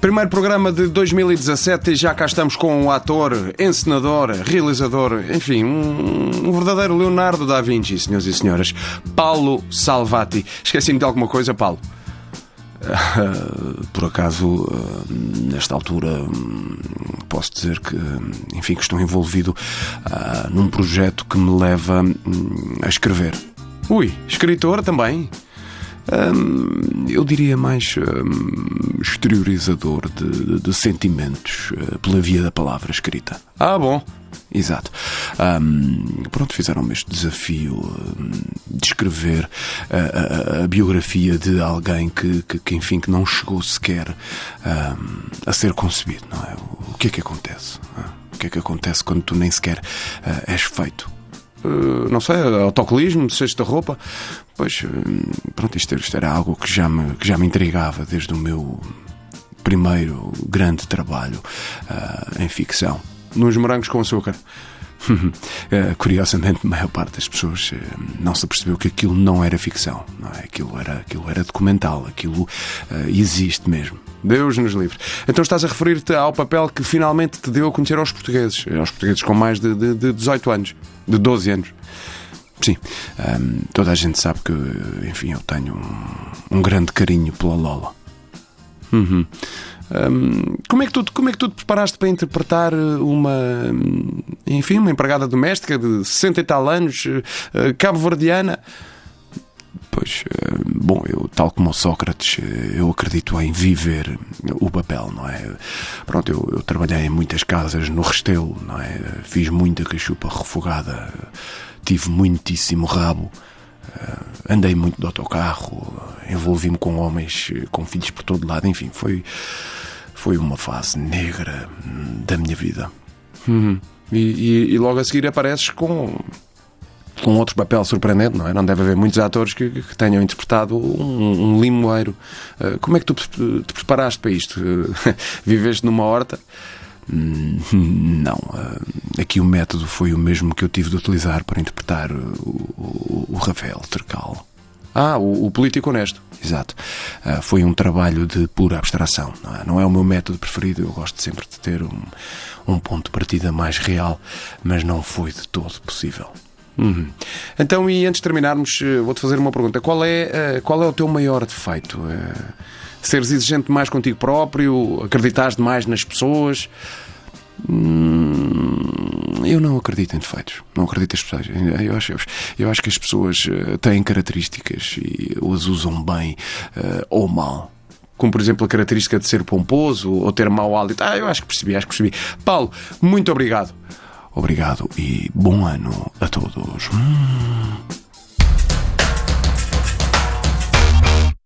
Primeiro programa de 2017 e já cá estamos com um ator, encenador, realizador, enfim, um verdadeiro Leonardo da Vinci, senhores e senhoras. Paulo Salvati. Esqueci-me de alguma coisa, Paulo? Por acaso, nesta altura, posso dizer que, enfim, que estou envolvido num projeto que me leva a escrever. Ui, escritor também? Eu diria mais exteriorizador de sentimentos pela via da palavra escrita. Ah, bom. Exato. Pronto, fizeram-me este desafio de escrever a biografia de alguém que enfim, que não chegou sequer a ser concebido, não é? O que é que acontece? O que é que acontece quando tu nem sequer és feito? Não sei, autocolismo, sexta-roupa. Pois, pronto, isto era algo que já me intrigava desde o meu primeiro grande trabalho em ficção, Nos Morangos com Açúcar. Curiosamente, a maior parte das pessoas não se apercebeu que aquilo não era ficção, não é? Aquilo era documental, aquilo existe mesmo. Deus nos livre. Então estás a referir-te ao papel que finalmente te deu a conhecer aos portugueses com mais de 18 anos, de 12 anos. Sim, toda a gente sabe que, enfim, eu tenho um grande carinho pela Lola. Uhum. Como é que tu te preparaste para interpretar uma empregada doméstica de 60 e tal anos, cabo-verdiana? Pois, bom, eu, tal como o Sócrates, eu acredito em viver o papel, não é? Pronto, eu trabalhei em muitas casas no Restelo, não é? Fiz muita cachupa refogada, tive muitíssimo rabo. Andei muito de autocarro, envolvi-me com homens, com filhos por todo lado, enfim, foi uma fase negra da minha vida. Uhum. E logo a seguir apareces com outro papel surpreendente, não é? Não deve haver muitos atores que tenham interpretado um limoeiro. Como é que tu te preparaste para isto? Viveste numa horta? Não, aqui o método foi o mesmo que eu tive de utilizar para interpretar o Rafael Tercal. Ah, o político honesto. Exato. Foi um trabalho de pura abstração, não é? Não é o meu método preferido, eu gosto sempre de ter um ponto de partida mais real, mas não foi de todo possível. Uhum. Então, e antes de terminarmos, vou-te fazer uma pergunta. Qual é o teu maior defeito? Seres exigente mais contigo próprio? Acreditas demais nas pessoas? Eu não acredito em defeitos. Não acredito nas pessoas. Eu acho que as pessoas têm características e as usam bem ou mal. Como, por exemplo, a característica de ser pomposo ou ter mau hálito. Eu acho que percebi. Paulo, muito obrigado. Obrigado e bom ano a todos.